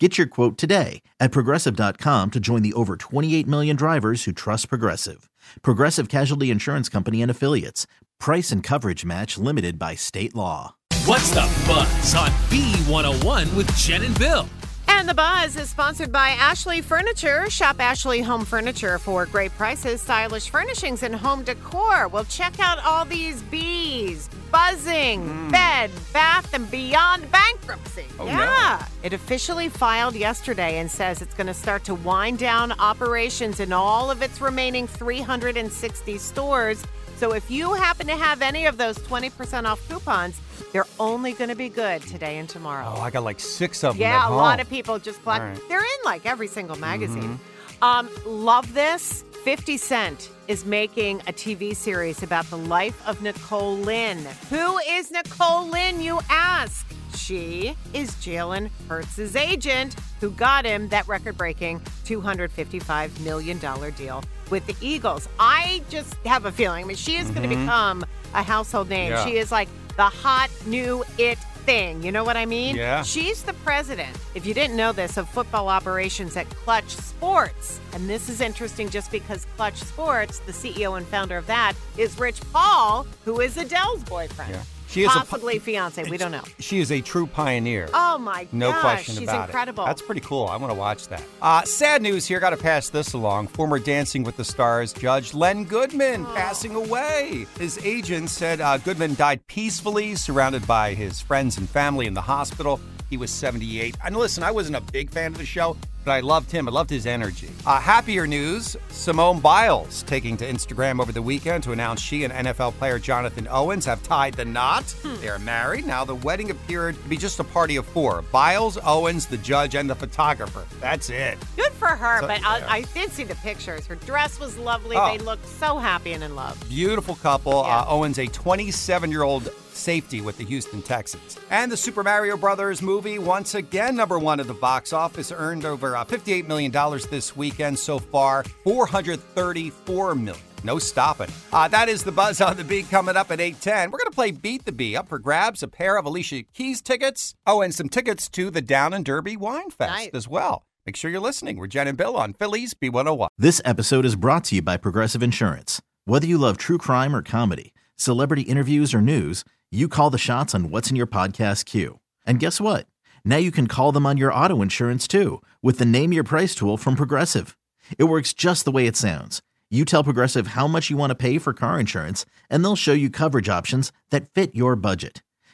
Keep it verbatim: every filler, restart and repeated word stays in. Get your quote today at Progressive dot com to join the over twenty-eight million drivers who trust Progressive. Progressive Casualty Insurance Company and Affiliates. Price and coverage match limited by state law. What's the buzz on B one oh one with Jen and Bill? And the buzz is sponsored by Ashley Furniture. Shop Ashley Home Furniture for great prices, stylish furnishings, and home decor. Well, check out all these bees buzzing. Mm. Bed, Bath, and Beyond bankruptcy. Oh, yeah. No. It officially filed yesterday and says it's going to start to wind down operations in all of its remaining three hundred sixty stores. So if you happen to have any of those twenty percent off coupons, they're only going to be good today and tomorrow. Oh, I got like six of them. Yeah, at home. A lot of people just plucked. Right. They're in like every single magazine. Mm-hmm. Um, love this. fifty Cent is making a T V series about the life of Nicole Lynn. Who is Nicole Lynn, you ask? She is Jalen Hurts' agent who got him that record-breaking two hundred fifty-five million dollars deal with the Eagles. I just have a feeling. I mean, she is mm-hmm. going to become a household name. Yeah. She is like the hot new it thing. You know what I mean? Yeah. She's the president, if you didn't know this, of football operations at Clutch Sports. And this is interesting just because Clutch Sports, the C E O and founder of that, is Rich Paul, who is Adele's boyfriend. Yeah. She is possibly a, fiance. We don't know. She is a true pioneer. Oh, my gosh. No question about it. She's incredible. That's pretty cool. I want to watch that. Uh, sad news here. Got to pass this along. Former Dancing with the Stars judge Len Goodman oh. passing away. His agent said uh, Goodman died peacefully, surrounded by his friends and family in the hospital. He was seventy-eight. And listen, I wasn't a big fan of the show, but I loved him. I loved his energy. Uh, happier news, Simone Biles taking to Instagram over the weekend to announce she and N F L player Jonathan Owens have tied the knot. Hmm. They are married. Now, the wedding appeared to be just a party of four. Biles, Owens, the judge, and the photographer. That's it. Good for her, so, but yeah. I, I did see the pictures. Her dress was lovely. Oh. They looked so happy and in love. Beautiful couple. Yeah. Uh, Owens, a twenty-seven-year-old safety with the Houston Texans. And the Super Mario Brothers movie, once again, number one at the box office, earned over fifty-eight million dollars this weekend so far, four hundred thirty-four million dollars. No stopping. Uh, that is the buzz on the Bee coming up at eight ten. We're going to play Beat the Bee. Up for grabs, a pair of Alicia Keys tickets. Oh, and some tickets to the Down and Derby Wine Fest nice. as well. Make sure you're listening. We're Jen and Bill on Phillies B one oh one. This episode is brought to you by Progressive Insurance. Whether you love true crime or comedy, celebrity interviews or news, you call the shots on what's in your podcast queue. And guess what? Now you can call them on your auto insurance too with the Name Your Price tool from Progressive. It works just the way it sounds. You tell Progressive how much you want to pay for car insurance, and they'll show you coverage options that fit your budget.